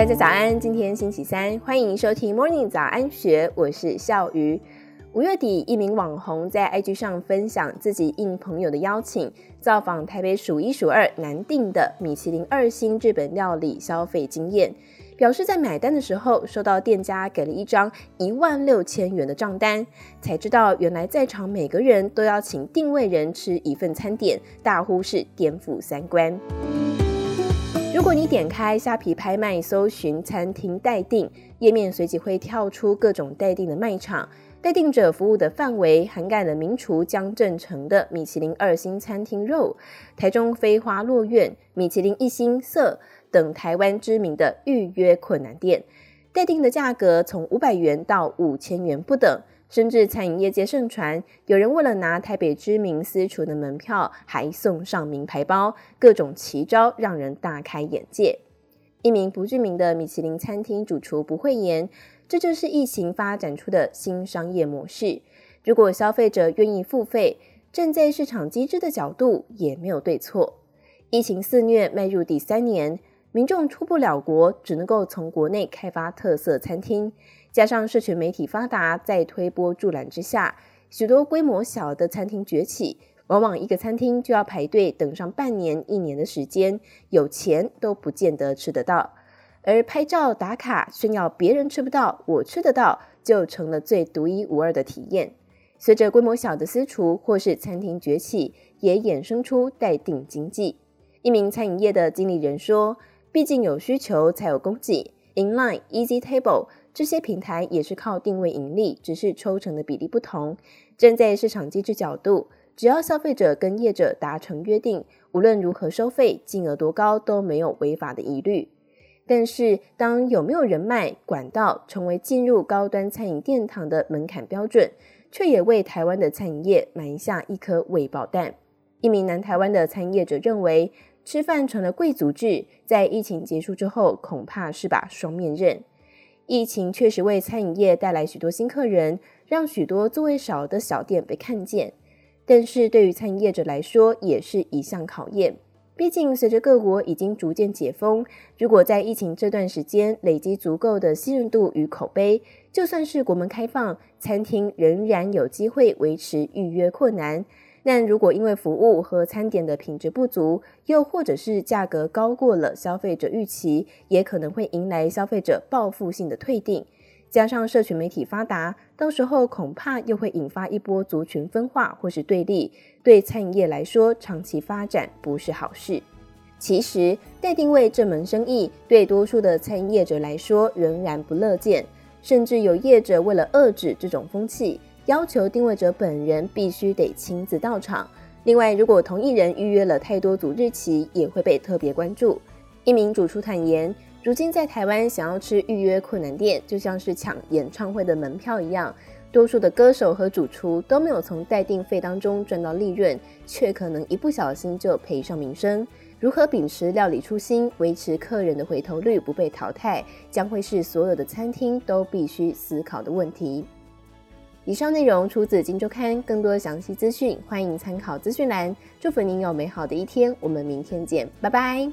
大家早安，今天星期三，欢迎收听 Morning 早安学，我是笑瑜。5月底，一名网红在 IG 上分享自己应朋友的邀请，造访台北数1数2南定的米其林2星日本料理消费经验，表示在买单的时候收到店家给了一张16000元的账单，才知道原来在场每个人都要请定位人吃一份餐点，大呼是颠覆三观。如果你点开虾皮拍卖搜寻餐厅代订，页面随即会跳出各种代订的卖场，代订者服务的范围涵盖了名厨江振诚的米其林2星餐厅肉、台中飞花落苑、米其林1星色等台湾知名的预约困难店。代订的价格从500元到5000元不等，甚至餐饮业界盛传，有人为了拿台北知名私厨的门票，还送上名牌包，各种奇招让人大开眼界。一名不具名的米其林餐厅主厨不讳言，这就是疫情发展出的新商业模式。如果消费者愿意付费，站在市场机制的角度也没有对错。疫情肆虐迈入第3年，民众出不了国，只能够从国内开发特色餐厅，加上社群媒体发达，在推波助澜之下，许多规模小的餐厅崛起，往往一个餐厅就要排队等上半年、1年的时间，有钱都不见得吃得到。而拍照打卡炫耀别人吃不到我吃得到，就成了最独一无二的体验。随着规模小的私厨或是餐厅崛起，也衍生出代订经济。一名餐饮业的经理人说，毕竟有需求才有供给， Inline、Easy Table 这些平台也是靠定位盈利，只是抽成的比例不同。站在市场机制角度，只要消费者跟业者达成约定，无论如何收费，金额多高都没有违法的疑虑。但是当有没有人脉管道成为进入高端餐饮殿堂的门槛标准，却也为台湾的餐饮业埋下一颗未爆弹。一名南台湾的餐饮业者认为，吃饭成了贵族制，在疫情结束之后恐怕是把双面刃。疫情确实为餐饮业带来许多新客人，让许多座位少的小店被看见，但是对于餐饮业者来说也是一项考验。毕竟随着各国已经逐渐解封，如果在疫情这段时间累积足够的信任度与口碑，就算是国门开放，餐厅仍然有机会维持预约困难。但如果因为服务和餐点的品质不足，又或者是价格高过了消费者预期，也可能会迎来消费者报复性的退订。加上社群媒体发达，到时候恐怕又会引发一波族群分化或是对立，对餐饮业来说长期发展不是好事。其实代定位这门生意对多数的餐饮业者来说仍然不乐见，甚至有业者为了遏制这种风气，要求定位者本人必须得亲自到场。另外，如果同一人预约了太多组日期，也会被特别关注。一名主厨坦言，如今在台湾想要吃预约困难店，就像是抢演唱会的门票一样，多数的歌手和主厨都没有从代订费当中赚到利润，却可能一不小心就赔上名声。如何秉持料理初心，维持客人的回头率不被淘汰，将会是所有的餐厅都必须思考的问题。以上内容出自《今周刊》，更多详细资讯欢迎参考资讯栏。祝福您有美好的一天，我们明天见，拜拜。